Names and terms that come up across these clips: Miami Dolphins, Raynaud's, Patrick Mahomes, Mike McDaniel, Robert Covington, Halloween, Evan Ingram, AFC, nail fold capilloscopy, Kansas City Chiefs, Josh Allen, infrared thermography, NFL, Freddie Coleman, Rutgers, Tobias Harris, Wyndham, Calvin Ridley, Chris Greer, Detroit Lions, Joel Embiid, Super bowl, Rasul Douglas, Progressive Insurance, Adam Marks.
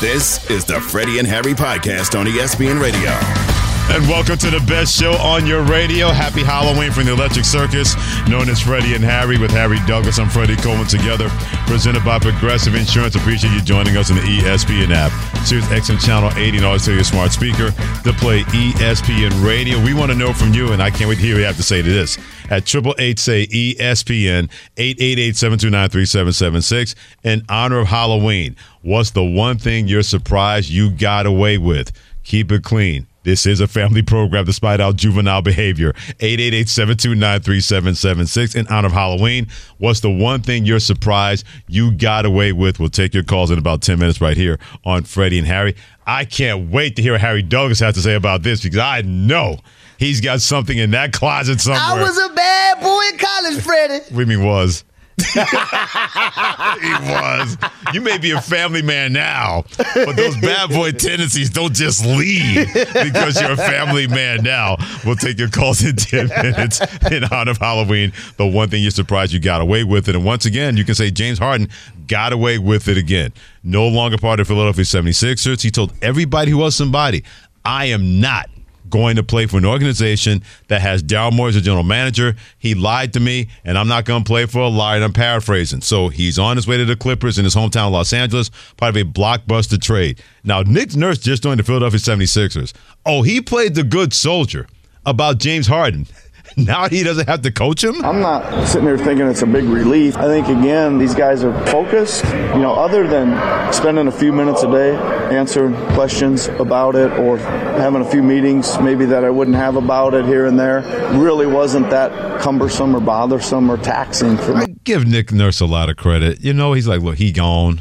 This is the Freddie and Harry podcast on ESPN Radio. And welcome to the best show on your radio. Happy Halloween from the Electric Circus, known as Freddie and Harry with Harry Douglas. I'm Freddie Coleman, together, presented by Progressive Insurance. Appreciate you joining us on the ESPN app, SiriusXM Channel 80, and always tell your smart speaker to play ESPN Radio. We want to know from you, and I can't wait to hear what you have to say to this. At 888-SAY-ESPN, 888-729-3776, in honor of Halloween. What's the one thing you're surprised you got away with? Keep it clean. This is a family program despite our juvenile behavior. 888-729-3776 in honor of Halloween. What's the one thing you're surprised you got away with? We'll take your calls in about 10 minutes right here on Freddie and Harry. I can't wait to hear what Harry Douglas has to say about this, because I know he's got something in that closet somewhere. I was a bad boy in college, Freddie. What do you mean was? He was. You may be a family man now, but those bad boy tendencies don't just leave because you're a family man now. We'll take your calls in 10 minutes in honor of Halloween. The one thing you're surprised you got away with it. And once again, you can say James Harden got away with it again. No longer part of Philadelphia 76ers. He told everybody who was somebody, I am not going to play for an organization that has Daryl Morey as a general manager. He lied to me, and I'm not going to play for a liar, and I'm paraphrasing. So he's on his way to the Clippers in his hometown of Los Angeles, part of a blockbuster trade. Now, Nick Nurse just joined the Philadelphia 76ers. Oh, he played the good soldier about James Harden. Now he doesn't have to coach him? I'm not sitting there thinking it's a big relief. I think, again, these guys are focused. You know, other than spending a few minutes a day answering questions about it or having a few meetings maybe that I wouldn't have about it here and there, really wasn't that cumbersome or bothersome or taxing for me. I give Nick Nurse a lot of credit. You know, he's like, look, he gone.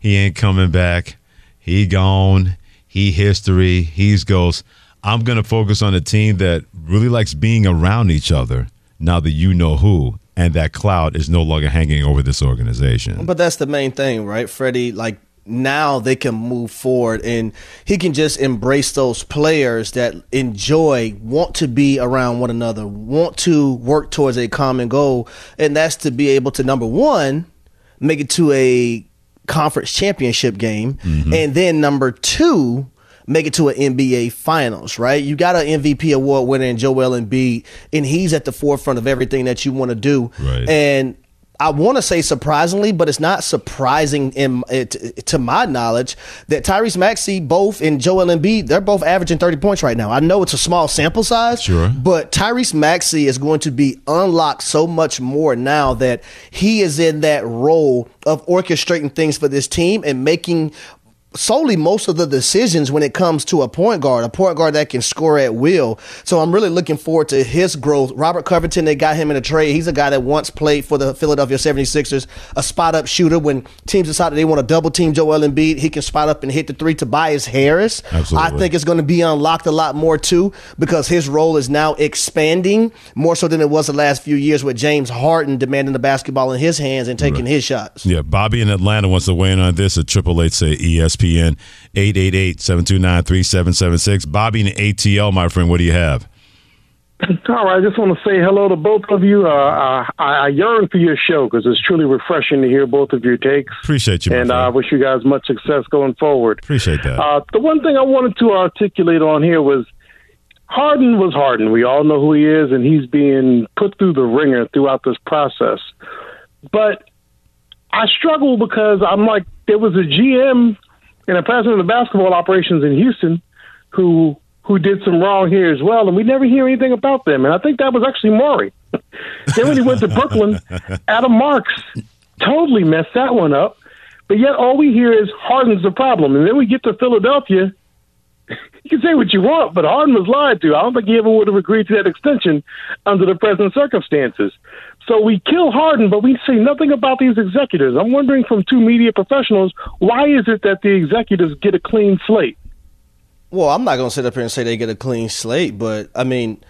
He ain't coming back. He gone. He history. He's ghost. I'm going to focus on a team that really likes being around each other now that you know who, and that cloud is no longer hanging over this organization. But that's the main thing, right, Freddie? Like, now they can move forward, and he can just embrace those players that enjoy, want to be around one another, want to work towards a common goal, and that's to be able to, number one, make it to a conference championship game, and then number two, make it to an NBA Finals, right? You got an MVP award winner in Joel Embiid, and he's at the forefront of everything that you want to do. Right. And I want to say surprisingly, but it's not surprising to my knowledge that Tyrese Maxey both and Joel Embiid, they're both averaging 30 points right now. I know it's a small sample size, but Tyrese Maxey is going to be unlocked so much more now that he is in that role of orchestrating things for this team and making solely most of the decisions when it comes to a point guard that can score at will. So I'm really looking forward to his growth. Robert Covington, they got him in a trade. He's a guy that once played for the Philadelphia 76ers, a spot-up shooter. When teams decided they want to double-team Joel Embiid, he can spot up and hit the three. Tobias Harris, absolutely. I think it's going to be unlocked a lot more, too, because his role is now expanding more so than it was the last few years with James Harden demanding the basketball in his hands and taking his shots. Yeah, Bobby in Atlanta wants to weigh in on this at 888-SAY-ESPN. 888-729-3776. Bobby in ATL, my friend, what do you have? All right, I just want to say hello to both of you. I yearn for your show because it's truly refreshing to hear both of your takes. Appreciate you, my friend. And I wish you guys much success going forward. Appreciate that. The one thing I wanted to articulate on here was Harden was Harden. We all know who he is, and he's being put through the ringer throughout this process. But I struggle because I'm like, there was a GM and a president of the basketball operations in Houston who did some wrong here as well, and we never hear anything about them. And I think that was actually Morey. Then when he went to Brooklyn, Adam Marks totally messed that one up. But yet all we hear is Harden's the problem. And then we get to Philadelphia, you can say what you want, but Harden was lied to. I don't think he ever would have agreed to that extension under the present circumstances. So we kill Harden, but we say nothing about these executives. I'm wondering from two media professionals, why is it that the executives get a clean slate? Well, I'm not going to sit up here and say they get a clean slate, but, I mean,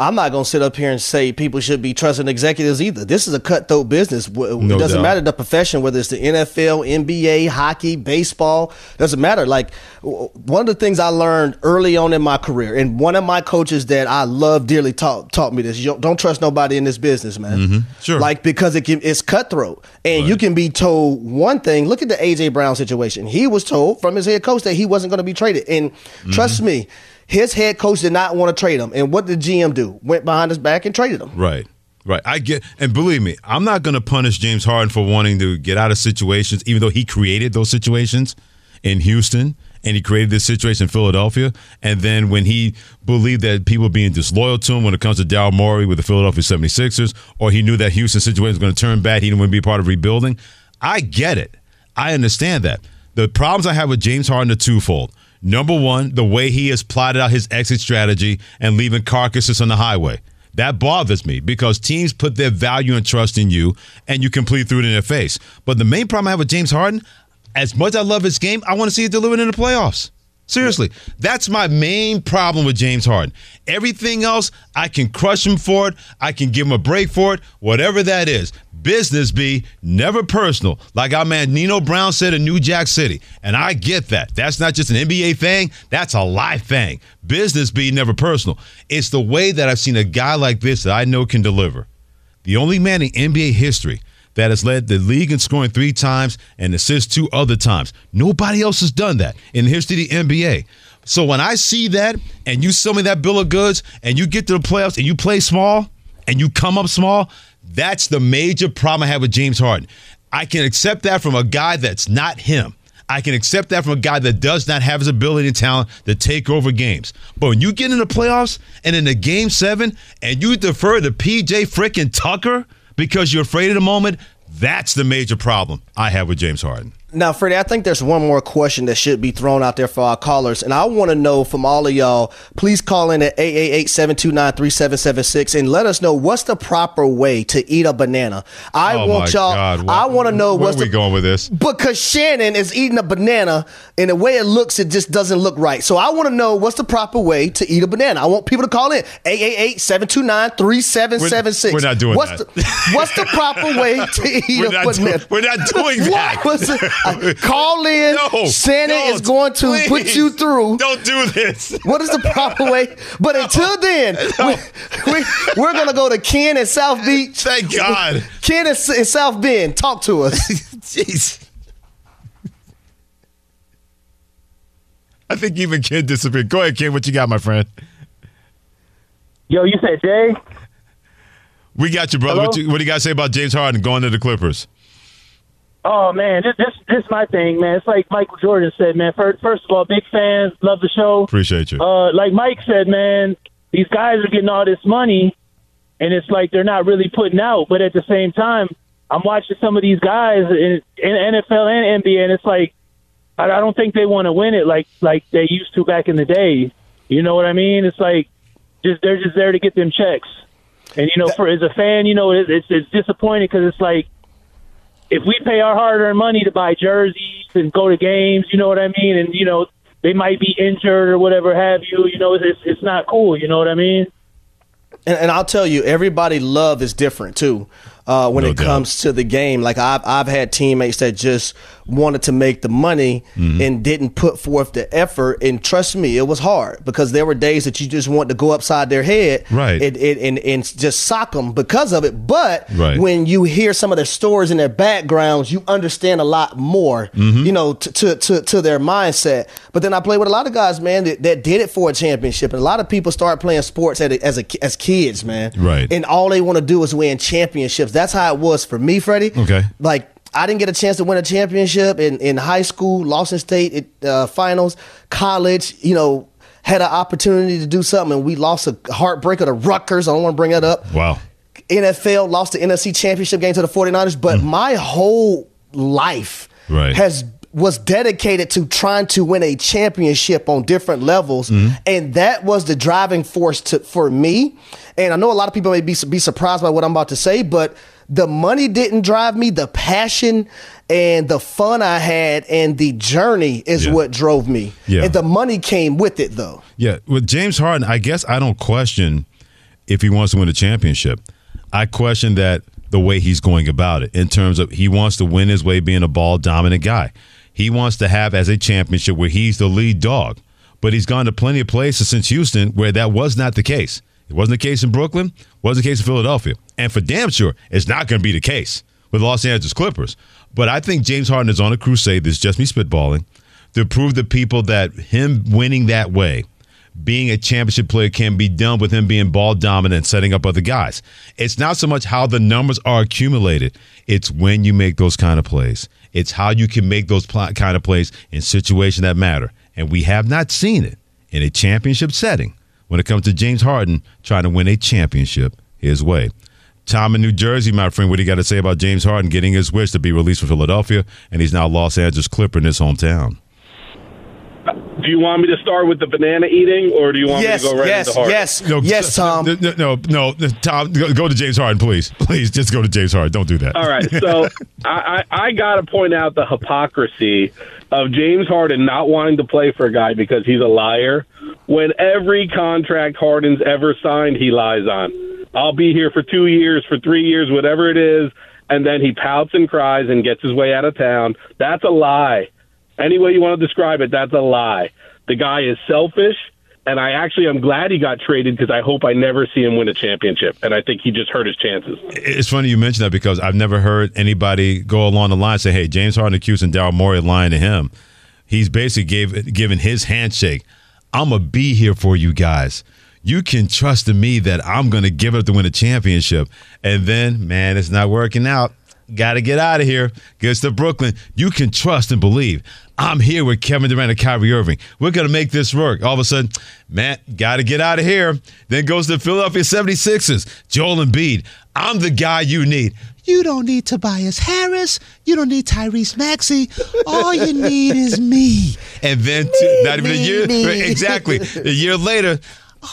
I'm not going to sit up here and say people should be trusting executives either. This is a cutthroat business. It doesn't matter the profession, whether it's the NFL, NBA, hockey, baseball. Doesn't matter. Like, one of the things I learned early on in my career, and one of my coaches that I love dearly taught me this, don't trust nobody in this business, man. Mm-hmm. Sure. Like, because it's cutthroat. And right. You can be told one thing. Look at the A.J. Brown situation. He was told from his head coach that he wasn't going to be traded. And trust me, his head coach did not want to trade him. And what did GM do? Went behind his back and traded him. Right. I get, and believe me, I'm not going to punish James Harden for wanting to get out of situations, even though he created those situations in Houston and he created this situation in Philadelphia. And then when he believed that people were being disloyal to him when it comes to Daryl Morey with the Philadelphia 76ers, or he knew that Houston situation was going to turn bad, he didn't want to be part of rebuilding. I get it. I understand that. The problems I have with James Harden are twofold. Number one, the way he has plotted out his exit strategy and leaving carcasses on the highway. That bothers me because teams put their value and trust in you, and you completely threw it in their face. But the main problem I have with James Harden, as much as I love his game, I want to see it delivered in the playoffs. Seriously, that's my main problem with James Harden. Everything else, I can crush him for it. I can give him a break for it, whatever that is. Business be never personal. Like our man Nino Brown said in New Jack City, and I get that. That's not just an NBA thing. That's a life thing. Business be never personal. It's the way that I've seen a guy like this that I know can deliver. The only man in NBA history that has led the league in scoring 3 times and assists 2 other times. Nobody else has done that in the history of the NBA. So when I see that and you sell me that bill of goods and you get to the playoffs and you play small and you come up small, that's the major problem I have with James Harden. I can accept that from a guy that's not him. I can accept that from a guy that does not have his ability and talent to take over games. But when you get in the playoffs and in the Game 7 and you defer to P.J. frickin' Tucker because you're afraid of the moment, that's the major problem I have with James Harden. Now, Freddie, I think there's one more question that should be thrown out there for our callers, and I want to know from all of y'all, please call in at 888-729-3776 and let us know what's the proper way to eat a banana. I want to know where we're going with this. Because Shannon is eating a banana, and the way it looks, it just doesn't look right. So I want to know what's the proper way to eat a banana. I want people to call in, 888-729-3776. We're not doing that. What's the proper way to eat a banana? We're not doing that. Call in. Shannon is going to put you through. Don't do this. What is the proper way? But until then, we're going to go to Ken in South Beach. Thank God. Ken in South Bend, talk to us. Jeez. I think even Ken disappeared. Go ahead, Ken. What you got, my friend? Yo, you said Jay? We got you, brother. What do you guys say about James Harden going to the Clippers? Oh, man, this is my thing, man. It's like Michael Jordan said, man. First of all, big fans, love the show. Appreciate you. Like Mike said, man, these guys are getting all this money, and it's like they're not really putting out. But at the same time, I'm watching some of these guys in NFL and NBA, and it's like I don't think they want to win it like they used to back in the day. You know what I mean? It's like they're just there to get them checks. And, you know, as a fan, you know, it's disappointing because it's like, if we pay our hard-earned money to buy jerseys and go to games, you know what I mean? And, you know, they might be injured or whatever have you. You know, it's not cool. You know what I mean? And I'll tell you, everybody's love is different, too, when it comes to the game. Like, I've had teammates that just wanted to make the money and didn't put forth the effort. And trust me, it was hard because there were days that you just want to go upside their head and just sock them because of it. But when you hear some of their stories and their backgrounds, you understand a lot more, you know, to their mindset. But then I play with a lot of guys, man, that did it for a championship. And a lot of people start playing sports as kids, man. Right. And all they want to do is win championships. That's how it was for me, Freddie. Okay. Like, I didn't get a chance to win a championship in high school, lost in state finals, college, you know, had an opportunity to do something, and we lost a heartbreaker to Rutgers. I don't want to bring that up. Wow. NFL, lost the NFC championship game to the 49ers, but my whole life has was dedicated to trying to win a championship on different levels. Mm-hmm. And that was the driving force for me. And I know a lot of people may be surprised by what I'm about to say, but the money didn't drive me. The passion and the fun I had and the journey is what drove me. Yeah. And the money came with it, though. Yeah. With James Harden, I guess I don't question if he wants to win a championship. I question that the way he's going about it, in terms of he wants to win his way being a ball-dominant guy. He wants to have as a championship where he's the lead dog. But he's gone to plenty of places since Houston where that was not the case. It wasn't the case in Brooklyn. It wasn't the case in Philadelphia. And for damn sure, it's not going to be the case with Los Angeles Clippers. But I think James Harden is on a crusade, this is just me spitballing, to prove to people that him winning that way, being a championship player, can be done with him being ball dominant, setting up other guys. It's not so much how the numbers are accumulated. It's when you make those kind of plays. It's how you can make those kind of plays in situations that matter. And we have not seen it in a championship setting when it comes to James Harden trying to win a championship his way. Tom in New Jersey, my friend, what do you got to say about James Harden getting his wish to be released from Philadelphia, and he's now Los Angeles Clipper in his hometown? Do you want me to start with the banana eating, or do you want me to go right into Harden? Yes, Tom. No, Tom, go to James Harden, please. Please, just go to James Harden. Don't do that. All right, so I got to point out the hypocrisy of James Harden not wanting to play for a guy because he's a liar, when every contract Harden's ever signed, he lies on. I'll be here for 2 years, for 3 years, whatever it is, and then he pouts and cries and gets his way out of town. That's a lie. Any way you want to describe it, that's a lie. The guy is selfish, and I'm glad he got traded because I hope I never see him win a championship, and I think he just hurt his chances. It's funny you mention that because I've never heard anybody go along the line and say, hey, James Harden accused and Daryl Morey lying to him. He's basically given his handshake. I'm going to be here for you guys. You can trust in me that I'm going to give up to win a championship. And then, man, it's not working out. Got to get out of here. Gets to Brooklyn. You can trust and believe. I'm here with Kevin Durant and Kyrie Irving. We're going to make this work. All of a sudden, man, got to get out of here. Then goes to Philadelphia 76ers. Joel Embiid. I'm the guy you need. You don't need Tobias Harris. You don't need Tyrese Maxey. All you need is me. And then, a year later,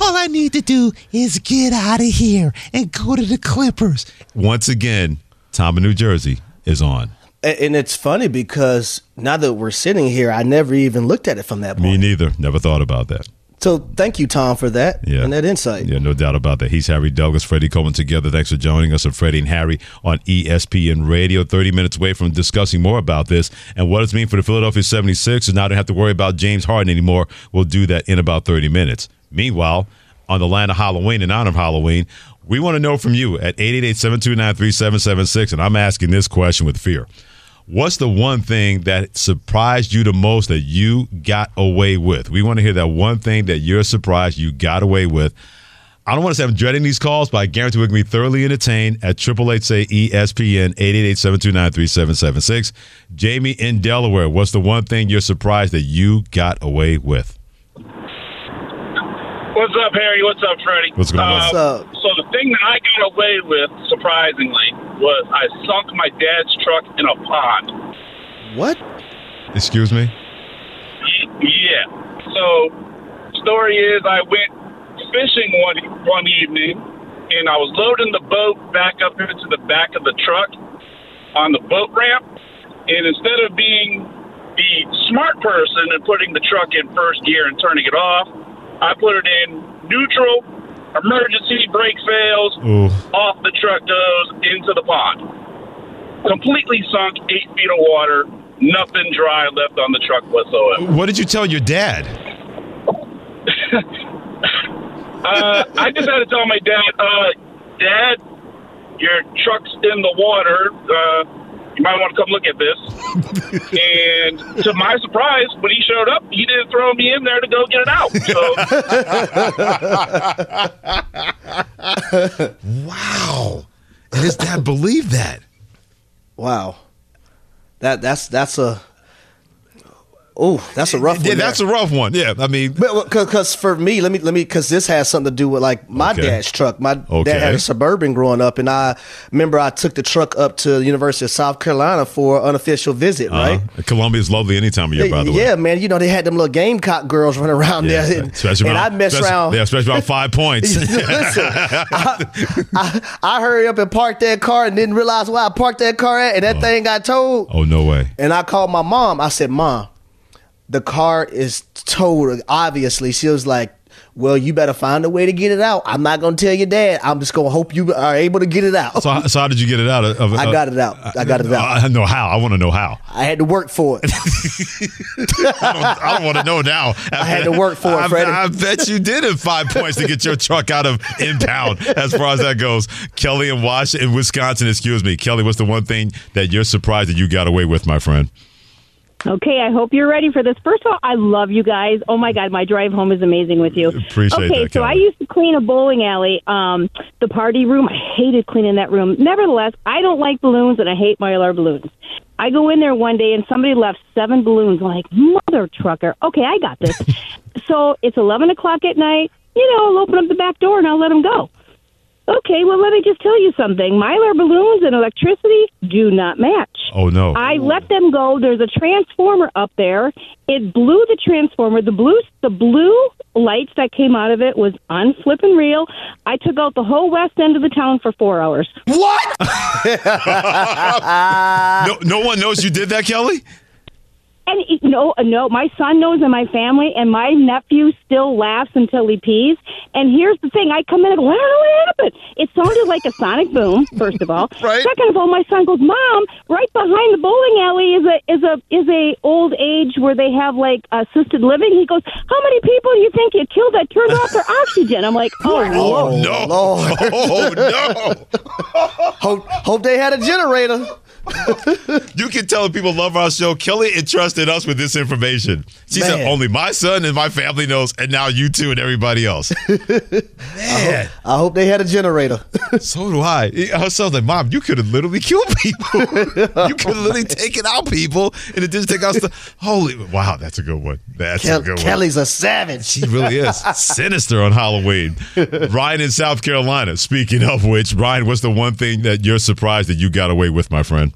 all I need to do is get out of here and go to the Clippers. Once again, Tom in New Jersey is on. And it's funny because now that we're sitting here, I never even looked at it from that point. Me neither. Never thought about that. So thank you, Tom, for that and that insight. Yeah, no doubt about that. He's Harry Douglas, Freddie Coleman together. Thanks for joining us on Freddie and Harry on ESPN Radio. 30 minutes away from discussing more about this and what it's mean for the Philadelphia 76ers. Now I don't have to worry about James Harden anymore. We'll do that in about 30 minutes. Meanwhile, on the line of Halloween, in honor of Halloween, we want to know from you at 888-729-3776, and I'm asking this question with fear. What's the one thing that surprised you the most that you got away with? We want to hear that one thing that you're surprised you got away with. I don't want to say I'm dreading these calls, but I guarantee we're going to be thoroughly entertained at 888-SAY-ESPN, 888-729-3776. Jamie in Delaware, what's the one thing you're surprised that you got away with? What's up, Harry? What's up, Freddie? What's going on? What's up? So the thing that I got away with, surprisingly, was I sunk my dad's truck in a pond. What? Excuse me? Yeah. So story is I went fishing one evening, and I was loading the boat back up into the back of the truck on the boat ramp, and instead of being the smart person and putting the truck in first gear and turning it off, I put it in neutral, emergency, brake fails, off the truck goes, into the pond. Completely sunk, 8 feet of water, nothing dry left on the truck whatsoever. What did you tell your dad? I just had to tell my dad, Dad, your truck's in the water, you might want to come look at this. And to my surprise, when he showed up, he didn't throw me in there to go get it out. So. Wow. And his dad believed that. Wow. That's a Oh, that's a rough one. Yeah, that's a rough one. Yeah, I mean, because for me, let me, because this has something to do with like my dad's truck. My dad had a Suburban growing up, and I remember I took the truck up to the University of South Carolina for an unofficial visit. Right, Columbia's lovely any time of year, by the way. Yeah, man, you know they had them little Gamecock girls running around there, and I messed around. Yeah, especially about 5 points. Listen, I hurried up and parked that car and didn't realize where I parked that car at, and that thing got towed. Oh no way! And I called my mom. I said, Mom, the car is towed, obviously. She was like, well, you better find a way to get it out. I'm not going to tell your dad. I'm just going to hope you are able to get it out. So how did you get it out? I got it out. I know how. I want to know how. I had to work for it. I don't want to know now. I had to work for it, Freddie. I bet you did have 5 points to get your truck out of impound as far as that goes. Kelly in Washington, Wisconsin, excuse me. Kelly, what's the one thing that you're surprised that you got away with, my friend? Okay, I hope you're ready for this. First of all, I love you guys. Oh, my God, my drive home is amazing with you. Appreciate that, Kelly. So I used to clean a bowling alley, the party room. I hated cleaning that room. Nevertheless, I don't like balloons, and I hate Mylar balloons. I go in there one day, and somebody left 7 balloons. I'm like, mother trucker. Okay, I got this. So it's 11 o'clock at night. You know, I'll open up the back door, and I'll let them go. Okay, well, let me just tell you something. Mylar balloons and electricity do not match. Oh, no. I let them go. There's a transformer up there. It blew the transformer. The blue lights that came out of it was unflippin' real. I took out the whole west end of the town for 4 hours. What? No one knows you did that, Kelly? And no, my son knows and my family, and my nephew still laughs until he pees. And here's the thing. I come in and go, I don't know what happened. It sounded like a sonic boom, first of all. Right. Second of all, my son goes, Mom, right behind the bowling alley is a old age where they have, like, assisted living. He goes, how many people do you think you killed that turned off their oxygen? I'm like, oh no. Lord. Oh, no. Hope they had a generator. You can tell people love our show. Kelly entrusted us with this information. She said, only my son and my family knows, and now you two and everybody else. Man. I hope they had a generator. So do I. Her son's like, Mom, you could have literally killed people. You could have literally taken out people, and it didn't take out stuff. Holy, wow, that's a good one. Kelly's a savage. She really is. Sinister on Halloween. Ryan in South Carolina, speaking of which, Ryan, what's the one thing that you're surprised that you got away with, my friend?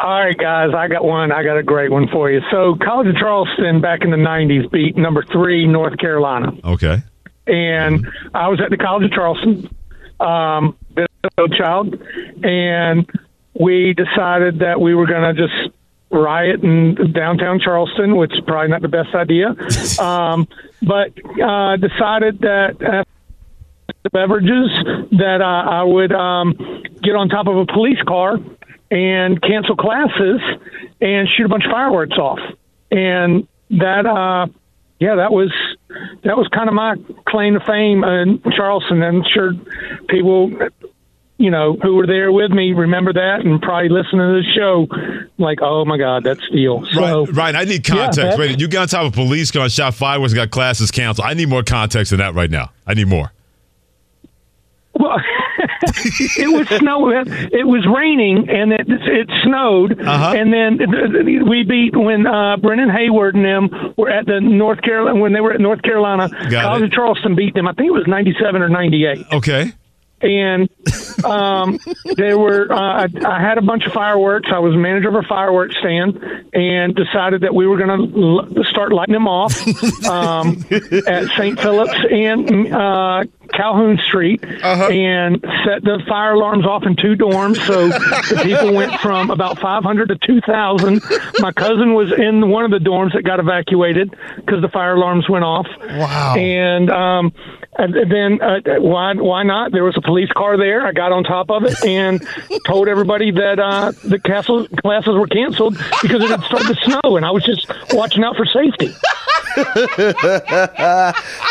All right, guys, I got a great one for you. So College of Charleston back in the 90s beat number 3 North Carolina. Okay. And I was at the College of Charleston, a child, and we decided that we were going to just riot in downtown Charleston, which is probably not the best idea, but decided that after beverages that I would get on top of a police car and cancel classes and shoot a bunch of fireworks off. And that was kind of my claim to fame in Charleston. I'm sure people, you know, who were there with me remember that and probably listening to the show like, oh my God, that's Steele. So, Ryan, I need context. Wait, you got on top of a police car, shot fireworks, got classes canceled. I need more context than that right now. I need more. Well, it was snowing. It was raining, and it snowed. Uh-huh. And then we beat when Brennan Hayward and them were at the North Carolina when they were at North Carolina. College of Charleston beat them. I think it was 97 or 98. Okay. And I had a bunch of fireworks. I was manager of a fireworks stand and decided that we were going to start lighting them off at St. Phillips and Calhoun Street. Uh-huh. And set the fire alarms off in 2 dorms. So the people went from about 500 to 2,000. My cousin was in one of the dorms that got evacuated because the fire alarms went off. Wow. And then why not? There was a police car there. I got on top of it and told everybody that the classes were canceled because it had started to snow, and I was just watching out for safety.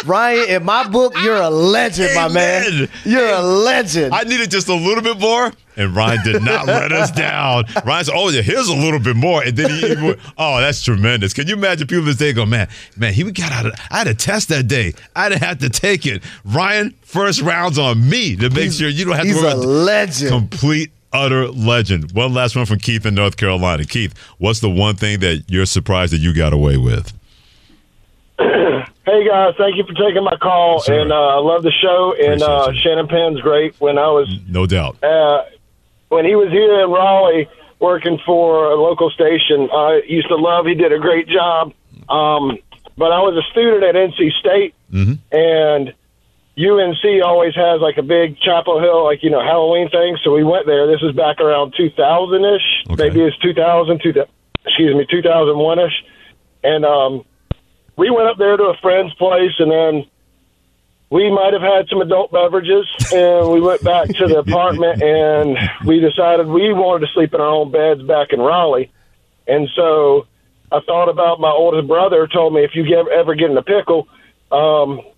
Ryan, in my book, you're a legend, my man. You're a legend. I needed just a little bit more, and Ryan did not let us down. Ryan said, oh, yeah, here's a little bit more. And then he went, oh, that's tremendous. Can you imagine people this day go, man, he got out of – I had a test that day. I didn't have to take it. Ryan, first round's on me to make sure you don't have to worry about – He's a legend. Complete utter legend. One last one from Keith in North Carolina. Keith, what's the one thing that you're surprised that you got away with? Hey, guys, thank you for taking my call. Sure. And I love the show. And Shannon Penn's great. When I was – no doubt. When he was here in Raleigh working for a local station, I used to love – he did a great job. But I was a student at NC State, mm-hmm. and UNC always has like a big Chapel Hill, like, you know, Halloween thing. So we went there. This was back around 2000-ish. Okay. Maybe it's 2001-ish. And we went up there to a friend's place, and then we might have had some adult beverages. And we went back to the apartment, and we decided we wanted to sleep in our own beds back in Raleigh. And so I thought about my oldest brother told me, if you ever get in a pickle, call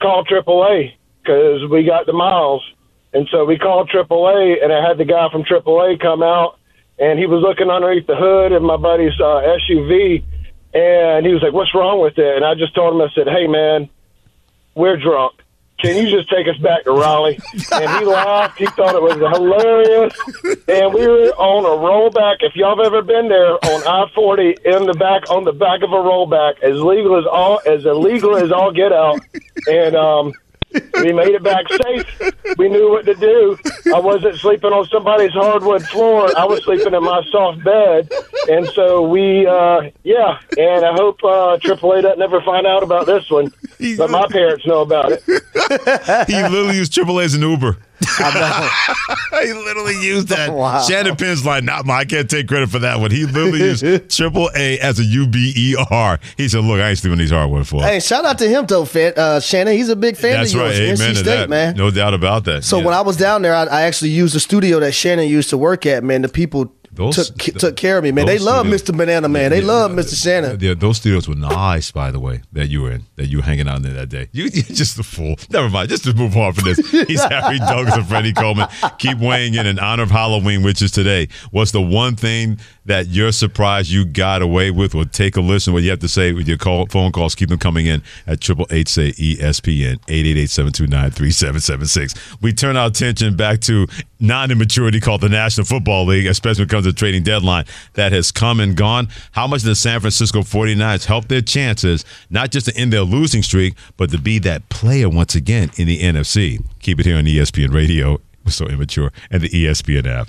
AAA, because we got the miles. And so we called AAA, and I had the guy from AAA come out, and he was looking underneath the hood of my buddy's SUV, and he was like, what's wrong with it? And I just told him, I said, hey, man, we're drunk. Can you just take us back to Raleigh? And he laughed. He thought it was hilarious. And we were on a rollback. If y'all have ever been there on I-40 in the back, on the back of a rollback, as illegal as all get out. And we made it back safe. We knew what to do. I wasn't sleeping on somebody's hardwood floor. I was sleeping in my soft bed. And so we, and I hope AAA doesn't ever find out about this one. But my parents know about it. He literally used AAA as an Uber. He literally used that. Wow. Shannon Penn's like, I can't take credit for that one. He literally used AAA as a UBER. He said, look, I ain't sleeping these hardwood floors. Hey, shout out to him, though, Shannon. He's a big fan of yours. That's right. NC State, man. No doubt about that. So when I was down there, I actually used the studio that Shannon used to work at, man. The people took care of me, man. They love Mr. Banana Man. They love Mr. Shannon. Those studios were nice, by the way, that you were in, that you were hanging out in there that day. You're just a fool. Never mind. Just to move on from this. He's Harry Douglas and Freddie Coleman. Keep weighing in honor of Halloween, which is today. What's the one thing that you're surprised you got away with? Well, take a listen to what you have to say with your phone calls. Keep them coming in at 888-SAY-ESPN, 888-729-3776. We turn our attention back to non-immaturity called the National Football League, especially when it comes to the trading deadline that has come and gone. How much the San Francisco 49ers helped their chances, not just to end their losing streak, but to be that player once again in the NFC. Keep it here on ESPN Radio. We're so immature. And the ESPN app.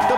The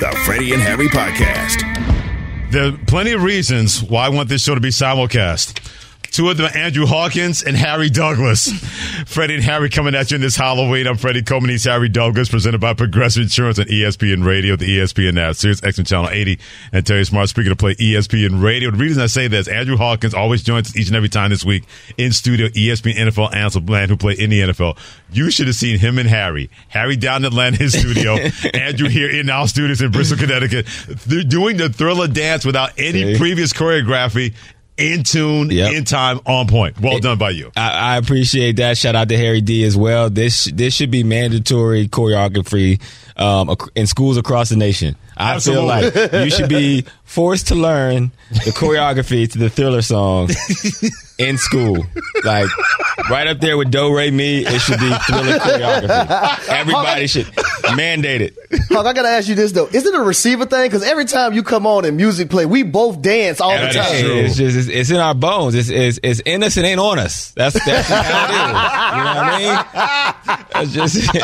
The Freddie and Harry Podcast. There are plenty of reasons why I want this show to be simulcast. Two of them are Andrew Hawkins and Harry Douglas. Freddie and Harry coming at you in this Halloween. I'm Freddie Coleman. He's Harry Douglas, presented by Progressive Insurance on ESPN Radio, the ESPN app, SiriusXM Channel 80, and Terry Smart, speaking to play ESPN Radio. The reason I say this, Andrew Hawkins always joins us each and every time this week in studio, ESPN NFL Ansel Bland, who played in the NFL. You should have seen him and Harry. Harry down in Atlanta, his studio. Andrew here in our studios in Bristol, Connecticut. They're doing the Thriller dance without any previous choreography. In tune, in time, on point. Well done by you. I appreciate that. Shout out to Harry D as well. This should be mandatory choreography in schools across the nation. I feel like you should be forced to learn the choreography to the Thriller song in school. Like, right up there with Do, Re, Mi, it should be Thriller choreography. Everybody should mandate it. Hawk, I got to ask you this, though. Is it a receiver thing? Because every time you come on and music play, we both dance all the time. It's in our bones. It's in us and ain't on us. That's how it is. You know what I mean? That's just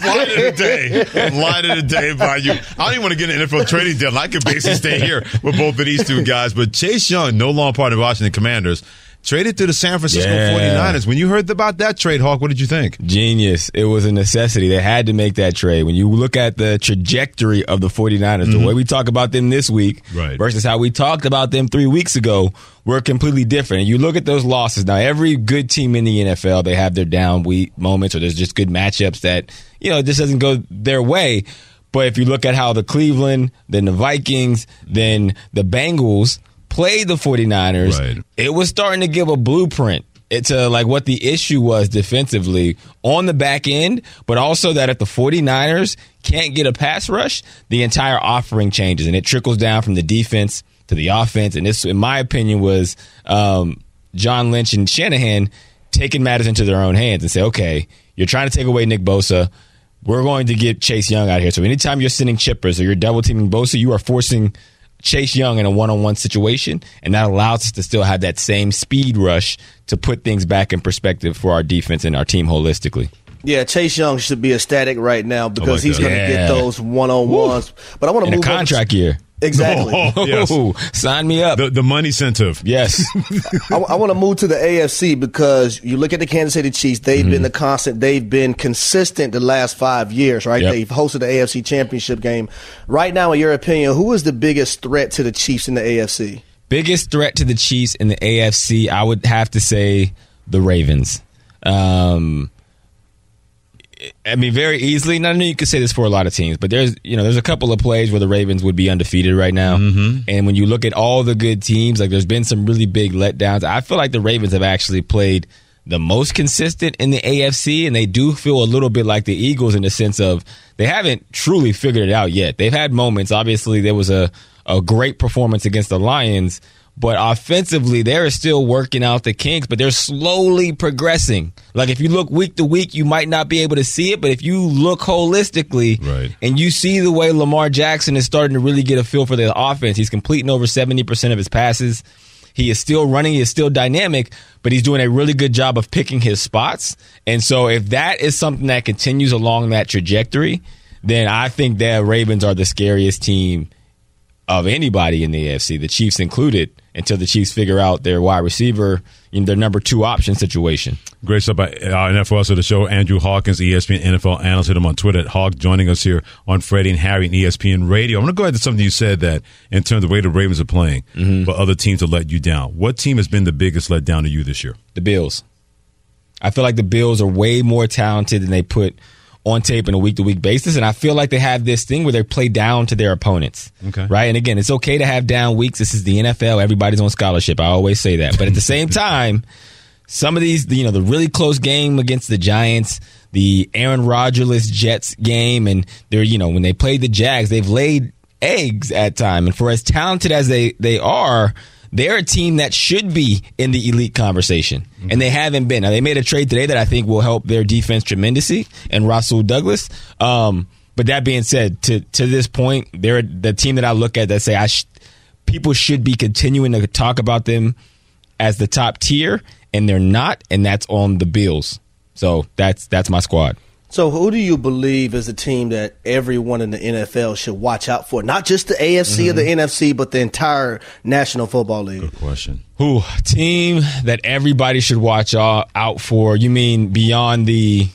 light of the day. Light of the day by you. I don't even want to get an NFL trading deal. I could basically stay here with both of these two guys. But Chase Young, no long part of Washington Commanders, traded to the San Francisco 49ers. When you heard about that trade, Hawk, what did you think? Genius. It was a necessity. They had to make that trade. When you look at the trajectory of the 49ers, the way we talk about them this week versus how we talked about them 3 weeks ago, we're completely different. And you look at those losses. Now, every good team in the NFL, they have their down week moments, or there's just good matchups that, you know, just doesn't go their way. But if you look at how the Cleveland, then the Vikings, then the Bengals played the 49ers, it was starting to give a blueprint to like what the issue was defensively on the back end, but also that if the 49ers can't get a pass rush, the entire offering changes, and it trickles down from the defense to the offense. And this, in my opinion, was John Lynch and Shanahan taking matters into their own hands and say, okay, you're trying to take away Nick Bosa. We're going to get Chase Young out here. So anytime you're sending chippers or you're double teaming Bosa, you are forcing Chase Young in a one-on-one situation, and that allows us to still have that same speed rush to put things back in perspective for our defense and our team holistically. Yeah, Chase Young should be ecstatic right now because he's going to get those one-on-ones. But I want to move a contract year. Exactly. Oh, yes. Ooh, sign me up. The money incentive. Yes. I want to move to the AFC because you look at the Kansas City Chiefs. They've been the constant. They've been consistent the last 5 years, right? Yep. They've hosted the AFC Championship game. Right now, in your opinion, who is the biggest threat to the Chiefs in the AFC? Biggest threat to the Chiefs in the AFC, I would have to say the Ravens. I mean, very easily. Now, I know you could say this for a lot of teams, but there's a couple of plays where the Ravens would be undefeated right now. And when you look at all the good teams, like there's been some really big letdowns. I feel like the Ravens have actually played the most consistent in the AFC, and they do feel a little bit like the Eagles in the sense of they haven't truly figured it out yet. They've had moments. Obviously, there was a great performance against the Lions, but offensively, they're still working out the kinks, but they're slowly progressing. Like, if you look week to week, you might not be able to see it, but if you look holistically and you see the way Lamar Jackson is starting to really get a feel for the offense, he's completing over 70% of his passes. He is still running. He is still dynamic, but he's doing a really good job of picking his spots. And so if that is something that continues along that trajectory, then I think that Ravens are the scariest team of anybody in the AFC, the Chiefs included, until the Chiefs figure out their wide receiver in their number two option situation. Great stuff by our NFL host of the show, Andrew Hawkins, ESPN NFL analyst. Hit him on Twitter at Hawk, joining us here on Freddie and Harry and ESPN Radio. I'm going to go ahead to something you said that in terms of the way the Ravens are playing, but other teams have let you down. What team has been the biggest letdown to you this year? The Bills. I feel like the Bills are way more talented than they put on tape on a week-to-week basis, and I feel like they have this thing where they play down to their opponents, right? And again, it's okay to have down weeks. This is the NFL. Everybody's on scholarship. I always say that. But at the same time, some of these, you know, the really close game against the Giants, the Aaron Rodgers Jets game, and they're, you know, when they played the Jags, they've laid eggs at time. And for as talented as they are, they're a team that should be in the elite conversation, and they haven't been. Now, they made a trade today that I think will help their defense tremendously, and Rasul Douglas. But that being said, to this point, they're the team that I look at that say people should be continuing to talk about them as the top tier, and they're not, and that's on the Bills. So that's my squad. So who do you believe is the team that everyone in the NFL should watch out for? Not just the AFC or the NFC, but the entire National Football League. Good question. Who team that everybody should watch out for? You mean beyond the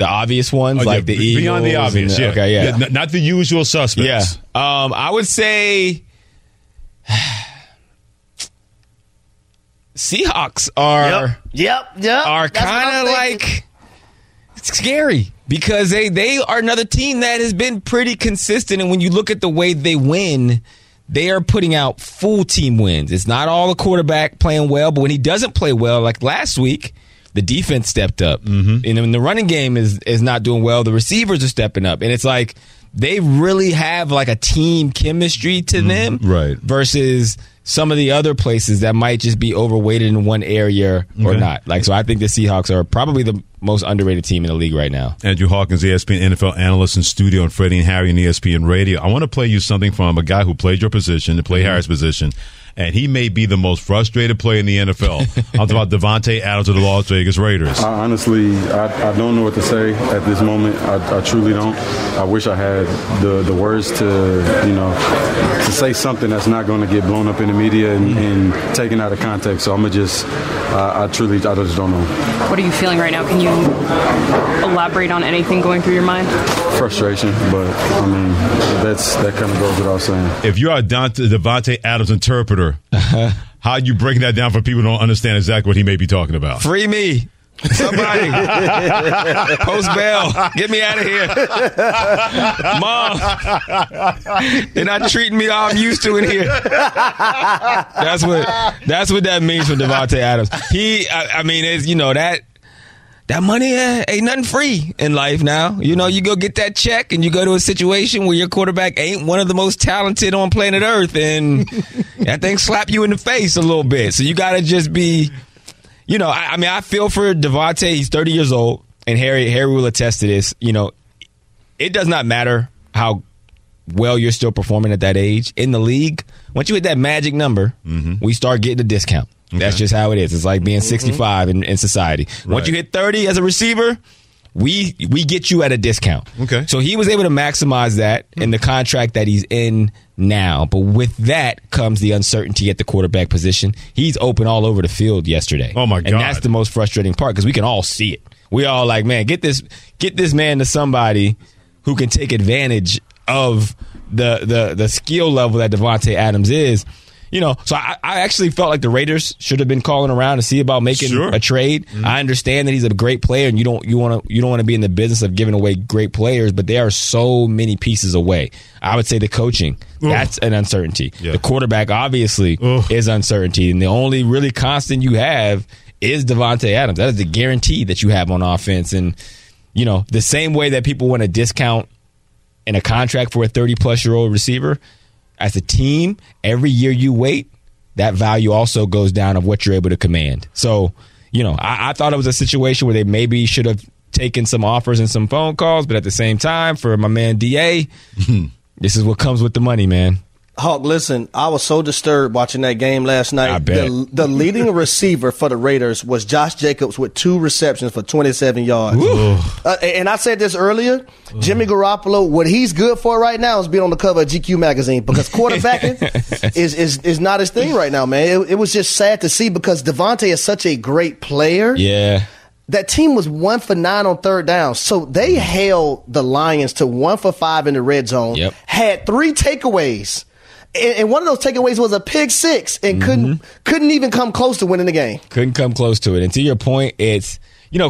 obvious ones, like the Eagles? Beyond the obvious, yeah. Okay, yeah. Not the usual suspects. Yeah. I would say Seahawks are kind of like... It's scary because they are another team that has been pretty consistent. And when you look at the way they win, they are putting out full team wins. It's not all the quarterback playing well, but when he doesn't play well, like last week, the defense stepped up. Mm-hmm. And when the running game is not doing well, the receivers are stepping up. And it's like they really have like a team chemistry to them versus some of the other places that might just be overweighted in one area or not. Like, so I think the Seahawks are probably the most underrated team in the league right now. Andrew Hawkins, ESPN NFL analyst in studio, and Freddie and Harry on ESPN Radio. I want to play you something from a guy who played your position and played Harry's position, and he may be the most frustrated player in the NFL. I'm talking about Devontae Adams of the Las Vegas Raiders. Honestly, I don't know what to say at this moment. I truly don't. I wish I had the words to say something that's not going to get blown up in the media and taken out of context. So I'm going to just, I just don't know. What are you feeling right now? Can you elaborate on anything going through your mind? Frustration, but I mean, that kind of goes without saying. If you're a Devontae Adams interpreter, how you break that down for people who don't understand exactly what he may be talking about? Free me. Somebody. Post bail. Get me out of here. Mom. They're not treating me all I'm used to in here. That's what that means for Devontae Adams. That money ain't nothing free in life now. You know, you go get that check and you go to a situation where your quarterback ain't one of the most talented on planet Earth, and that thing slap you in the face a little bit. So you got to just be, I feel for Devontae. He's 30 years old, and Harry will attest to this. You know, it does not matter how well you're still performing at that age. In the league, once you hit that magic number, we start getting a discount. Okay. That's just how it is. It's like being 65 in society. Right. Once you hit 30 as a receiver, we get you at a discount. Okay. So he was able to maximize that in the contract that he's in now. But with that comes the uncertainty at the quarterback position. He's open all over the field yesterday. Oh, my God. And that's the most frustrating part because we can all see it. We all like, man, get this man to somebody who can take advantage of the skill level that Devontae Adams is. You know, so I actually felt like the Raiders should have been calling around to see about making a trade. Mm-hmm. I understand that he's a great player, and you don't want to be in the business of giving away great players, but there are so many pieces away. I would say the coaching, that's an uncertainty. Yeah. The quarterback obviously is uncertainty, and the only really constant you have is Devontae Adams. That is the guarantee that you have on offense, and you know the same way that people want to discount in a contract for a 30-plus-year-old receiver. As a team, every year you wait, that value also goes down of what you're able to command. So, I thought it was a situation where they maybe should have taken some offers and some phone calls, but at the same time, for my man DA, this is what comes with the money, man. Hawk, listen, I was so disturbed watching that game last night. I bet. The leading receiver for the Raiders was Josh Jacobs with 2 receptions for 27 yards. And I said this earlier, Jimmy Garoppolo, what he's good for right now is being on the cover of GQ magazine because quarterbacking is not his thing right now, man. It was just sad to see because Devontae is such a great player. Yeah. That team was 1-for-9 on third down. So they held the Lions to 1-for-5 in the red zone, had 3 takeaways. And one of those takeaways was a pick six and couldn't even come close to winning the game. Couldn't come close to it. And to your point, it's,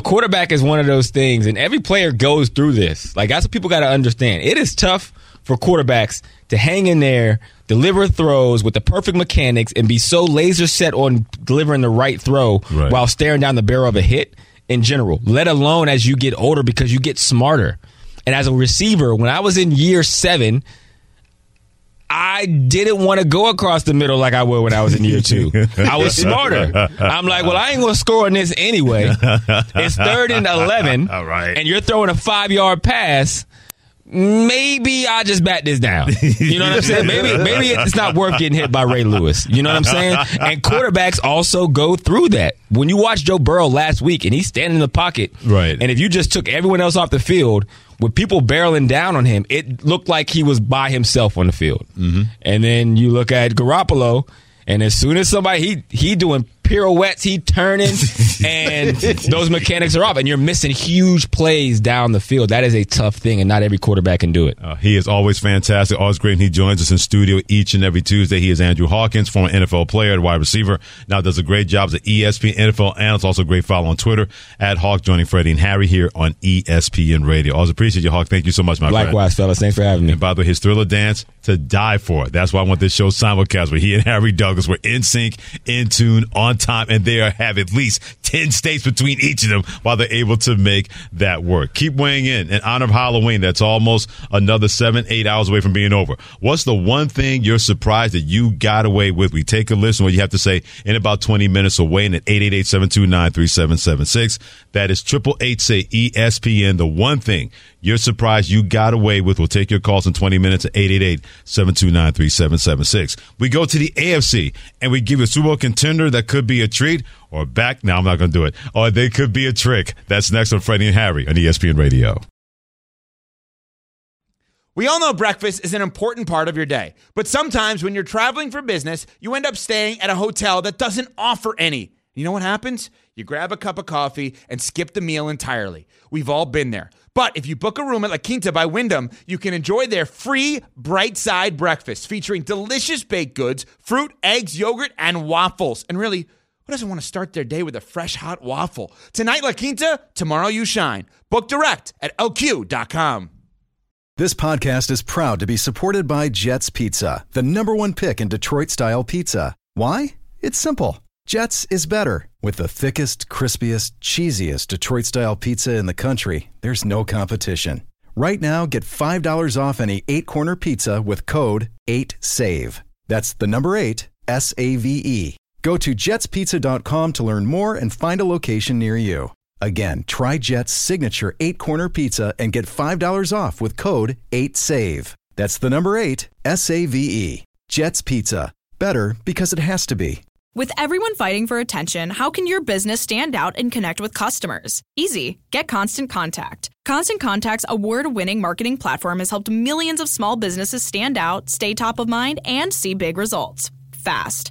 quarterback is one of those things, and every player goes through this. Like, that's what people got to understand. It is tough for quarterbacks to hang in there, deliver throws with the perfect mechanics, and be so laser set on delivering the right throw while staring down the barrel of a hit in general, let alone as you get older because you get smarter. And as a receiver, when I was in year 7, I didn't want to go across the middle like I would when I was in year 2. I was smarter. I'm like, well, I ain't going to score on this anyway. It's 3rd and 11, all right, and you're throwing a 5-yard pass. maybe I just bat this down. You know what I'm saying? Maybe it's not worth getting hit by Ray Lewis. You know what I'm saying? And quarterbacks also go through that. When you watch Joe Burrow last week and he's standing in the pocket, right? And if you just took everyone else off the field, with people barreling down on him, it looked like he was by himself on the field. Mm-hmm. And then you look at Garoppolo, and as soon as somebody, he doing pirouettes, he turning, and those mechanics are off, and you're missing huge plays down the field. That is a tough thing, and not every quarterback can do it. He is always fantastic, always great, and he joins us in studio each and every Tuesday. He is Andrew Hawkins, former NFL player, wide receiver, now does a great job as an ESPN NFL analyst, also a great follow on Twitter, @Hawk, joining Freddie and Harry here on ESPN Radio. Always appreciate you, Hawk. Thank you so much, my friend. Likewise, fellas. Thanks for having me. And by the way, his Thriller dance, to die for. That's why I want this show simulcast, where he and Harry Douglas were in sync, in tune, on time, and they have at least 10 states between each of them while they're able to make that work. Keep weighing in honor of Halloween. That's almost another 7-8 hours away from being over. What's the one thing you're surprised that you got away with? We take a listen what you have to say in about 20 minutes away, and at 888-729-3776. That is 888-SAY-ESPN. The one thing you're surprised you got away with. We'll take your calls in 20 minutes at 888-729-3776. We go to the AFC, and we give a Super Bowl contender that could be a treat, or back. Now I'm not going to do it. Or they could be a trick. That's next on Freddie and Harry on ESPN Radio. We all know breakfast is an important part of your day. But sometimes when you're traveling for business, you end up staying at a hotel that doesn't offer any. You know what happens? You grab a cup of coffee and skip the meal entirely. We've all been there. But if you book a room at La Quinta by Wyndham, you can enjoy their free Bright Side breakfast featuring delicious baked goods, fruit, eggs, yogurt, and waffles. And really, who doesn't want to start their day with a fresh, hot waffle? Tonight, La Quinta, tomorrow you shine. Book direct at LQ.com. This podcast is proud to be supported by Jets Pizza, the #1 pick in Detroit-style pizza. Why? It's simple. Jets is better. With the thickest, crispiest, cheesiest Detroit-style pizza in the country, there's no competition. Right now, get $5 off any 8-corner pizza with code 8SAVE. That's the number 8, SAVE. Go to jetspizza.com to learn more and find a location near you. Again, try Jet's signature 8-corner pizza and get $5 off with code 8SAVE. That's the number 8, SAVE. Jet's Pizza. Better because it has to be. With everyone fighting for attention, how can your business stand out and connect with customers? Easy. Get Constant Contact. Constant Contact's award-winning marketing platform has helped millions of small businesses stand out, stay top of mind, and see big results fast.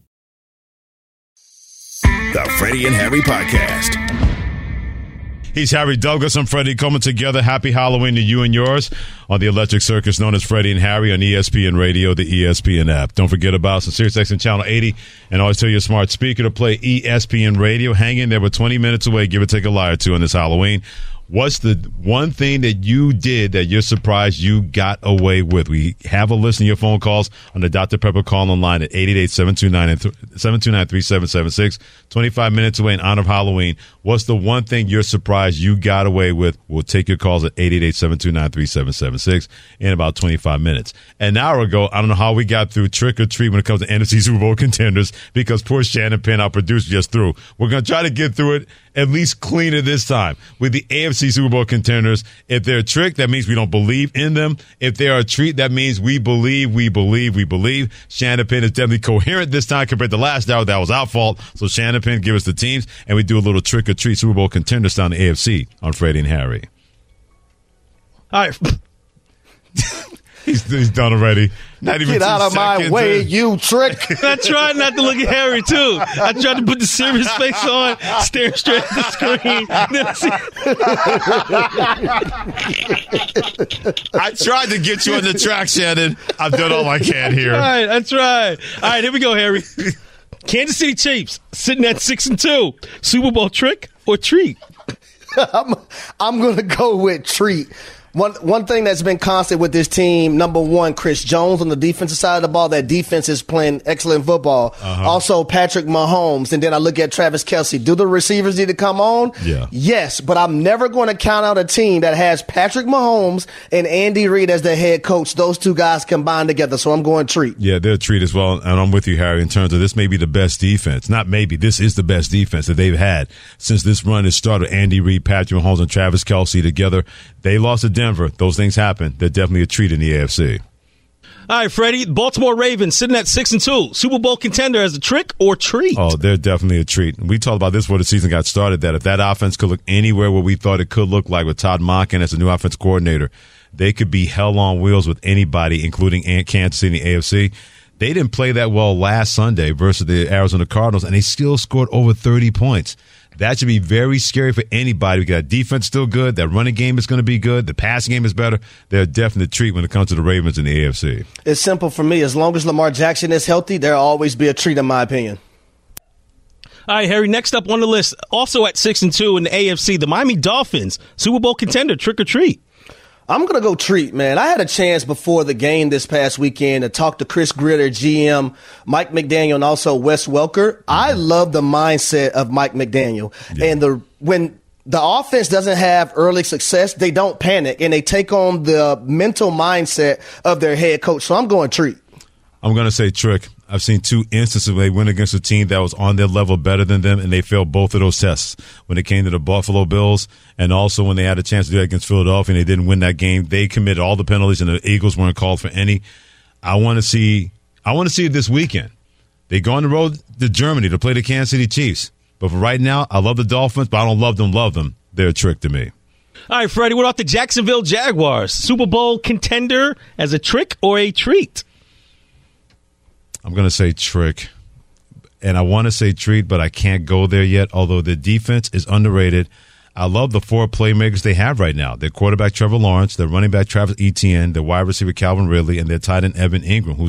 The Freddie and Harry Podcast. He's Harry Douglas. I'm Freddie Coleman. Together, happy Halloween to you and yours on the Electric Circus, known as Freddie and Harry on ESPN Radio, the ESPN app. Don't forget about us on SiriusXM Channel 80, and always tell your smart speaker to play ESPN Radio. Hang in there. We're 20 minutes away. Give or take a lie or two on this Halloween. What's the one thing that you did that you're surprised you got away with? We have a list of your phone calls on the Dr. Pepper call online at 888-729-3776. 25 minutes away in honor of Halloween. What's the one thing you're surprised you got away with? We'll take your calls at 888-729-3776 in about 25 minutes. An hour ago, I don't know how we got through trick or treat when it comes to NFC Super Bowl contenders, because poor Shannon Penn, our producer, just threw. We're going to try to get through it at least cleaner this time with the AFC Super Bowl contenders. If they're a trick, that means we don't believe in them. If they are a treat, that means we believe. Shannon Penn is definitely coherent this time compared to last hour. That was our fault. So Shannon Penn, give us the teams, and we do a little trick or treat Super Bowl contenders down the AFC on Freddie and Harry. All right. He's done already. Not even 2 seconds. Get out of my way, you trick. I tried not to look at Harry, too. I tried to put the serious face on, stare straight at the screen. I tried to get you on the track, Shannon. I've done all I can here. I tried. All right, here we go, Harry. Kansas City Chiefs sitting at 6-2. Super Bowl trick or treat? I'm going to go with treat. One thing that's been constant with this team, number one, Chris Jones on the defensive side of the ball. That defense is playing excellent football. Uh-huh. Also, Patrick Mahomes. And then I look at Travis Kelsey. Do the receivers need to come on? Yeah. Yes, but I'm never going to count out a team that has Patrick Mahomes and Andy Reid as their head coach. Those two guys combined together, so I'm going treat. Yeah, they're a treat as well. And I'm with you, Harry, in terms of this may be the best defense. Not maybe. This is the best defense that they've had since this run has started. Andy Reid, Patrick Mahomes, and Travis Kelsey together. They lost a Denver, those things happen. They're definitely a treat in the AFC. All right, Freddie, Baltimore Ravens sitting at 6-2. Super Bowl contender as a trick or treat? Oh, they're definitely a treat. We talked about this before the season got started, that if that offense could look anywhere where we thought it could look like with Todd Monken as the new offense coordinator, they could be hell on wheels with anybody, including Kansas City and the AFC. They didn't play that well last Sunday versus the Arizona Cardinals, and they still scored over 30 points. That should be very scary for anybody. We got defense still good. That running game is going to be good. The passing game is better. They're a definite treat when it comes to the Ravens and the AFC. It's simple for me. As long as Lamar Jackson is healthy, there'll always be a treat in my opinion. All right, Harry, next up on the list, also at 6-2 in the AFC, the Miami Dolphins, Super Bowl contender, trick or treat? I'm going to go treat, man. I had a chance before the game this past weekend to talk to Chris Greer, GM, Mike McDaniel, and also Wes Welker. Mm-hmm. I love the mindset of Mike McDaniel. Yeah. And when the offense doesn't have early success, they don't panic, and they take on the mental mindset of their head coach. So I'm going treat. I'm going to say trick. I've seen two instances where they went against a team that was on their level better than them, and they failed both of those tests when it came to the Buffalo Bills and also when they had a chance to do that against Philadelphia and they didn't win that game. They committed all the penalties, and the Eagles weren't called for any. I want to see it this weekend. They go on the road to Germany to play the Kansas City Chiefs. But for right now, I love the Dolphins, but I don't love them. They're a trick to me. All right, Freddie, what about the Jacksonville Jaguars? Super Bowl contender as a trick or a treat? I'm going to say trick, and I want to say treat, but I can't go there yet, although the defense is underrated. I love the four playmakers they have right now. Their quarterback, Trevor Lawrence, their running back, Travis Etienne, their wide receiver, Calvin Ridley, and their tight end, Evan Ingram, he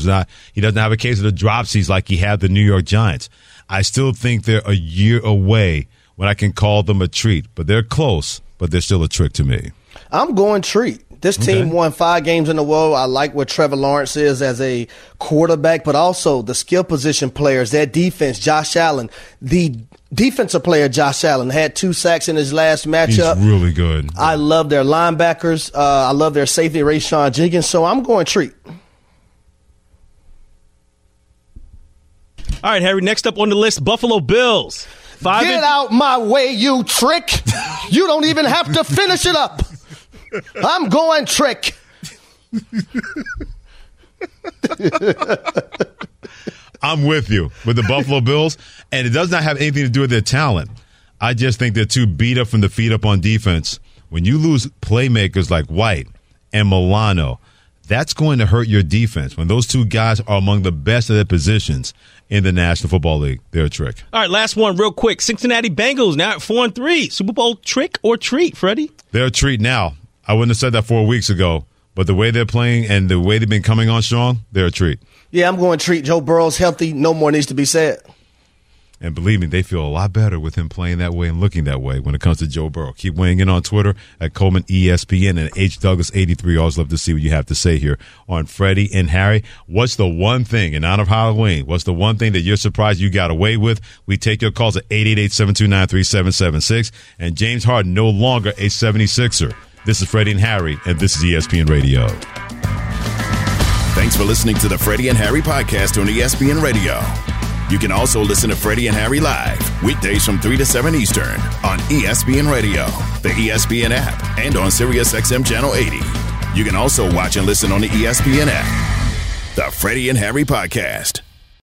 doesn't have a case of the dropsies like he had the New York Giants. I still think they're a year away when I can call them a treat, but they're close, but they're still a trick to me. I'm going treat. This team won 5 games in a row. I like what Trevor Lawrence is as a quarterback, but also the skill position players, their defense, Josh Allen. The defensive player, Josh Allen, had 2 sacks in his last matchup. He's really good. I love their linebackers. I love their safety, Rashawn Jenkins. So I'm going treat. All right, Harry, next up on the list, Buffalo Bills. Get out my way, you trick. You don't even have to finish it up. I'm going trick. I'm with you with the Buffalo Bills, and it does not have anything to do with their talent. I just think they're too beat up from the feet up on defense. When you lose playmakers like White and Milano, that's going to hurt your defense. When those two guys are among the best of their positions in the National Football League, they're a trick. All right, last one real quick. Cincinnati Bengals now at 4-3. Super Bowl trick or treat, Freddie? They're a treat now. I wouldn't have said that 4 weeks ago, but the way they're playing and the way they've been coming on strong, they're a treat. Yeah, I'm going to treat. Joe Burrow's healthy. No more needs to be said. And believe me, they feel a lot better with him playing that way and looking that way when it comes to Joe Burrow. Keep weighing in on Twitter at Coleman ESPN and HDouglas83. Always love to see what you have to say here on Freddie and Harry. What's the one thing, in honor of Halloween, what's the one thing that you're surprised you got away with? We take your calls at 888-729-3776. And James Harden, no longer a 76er. This is Freddie and Harry, and this is ESPN Radio. Thanks for listening to the Freddie and Harry podcast on ESPN Radio. You can also listen to Freddie and Harry live weekdays from 3 to 7 Eastern on ESPN Radio, the ESPN app, and on SiriusXM Channel 80. You can also watch and listen on the ESPN app. The Freddie and Harry podcast.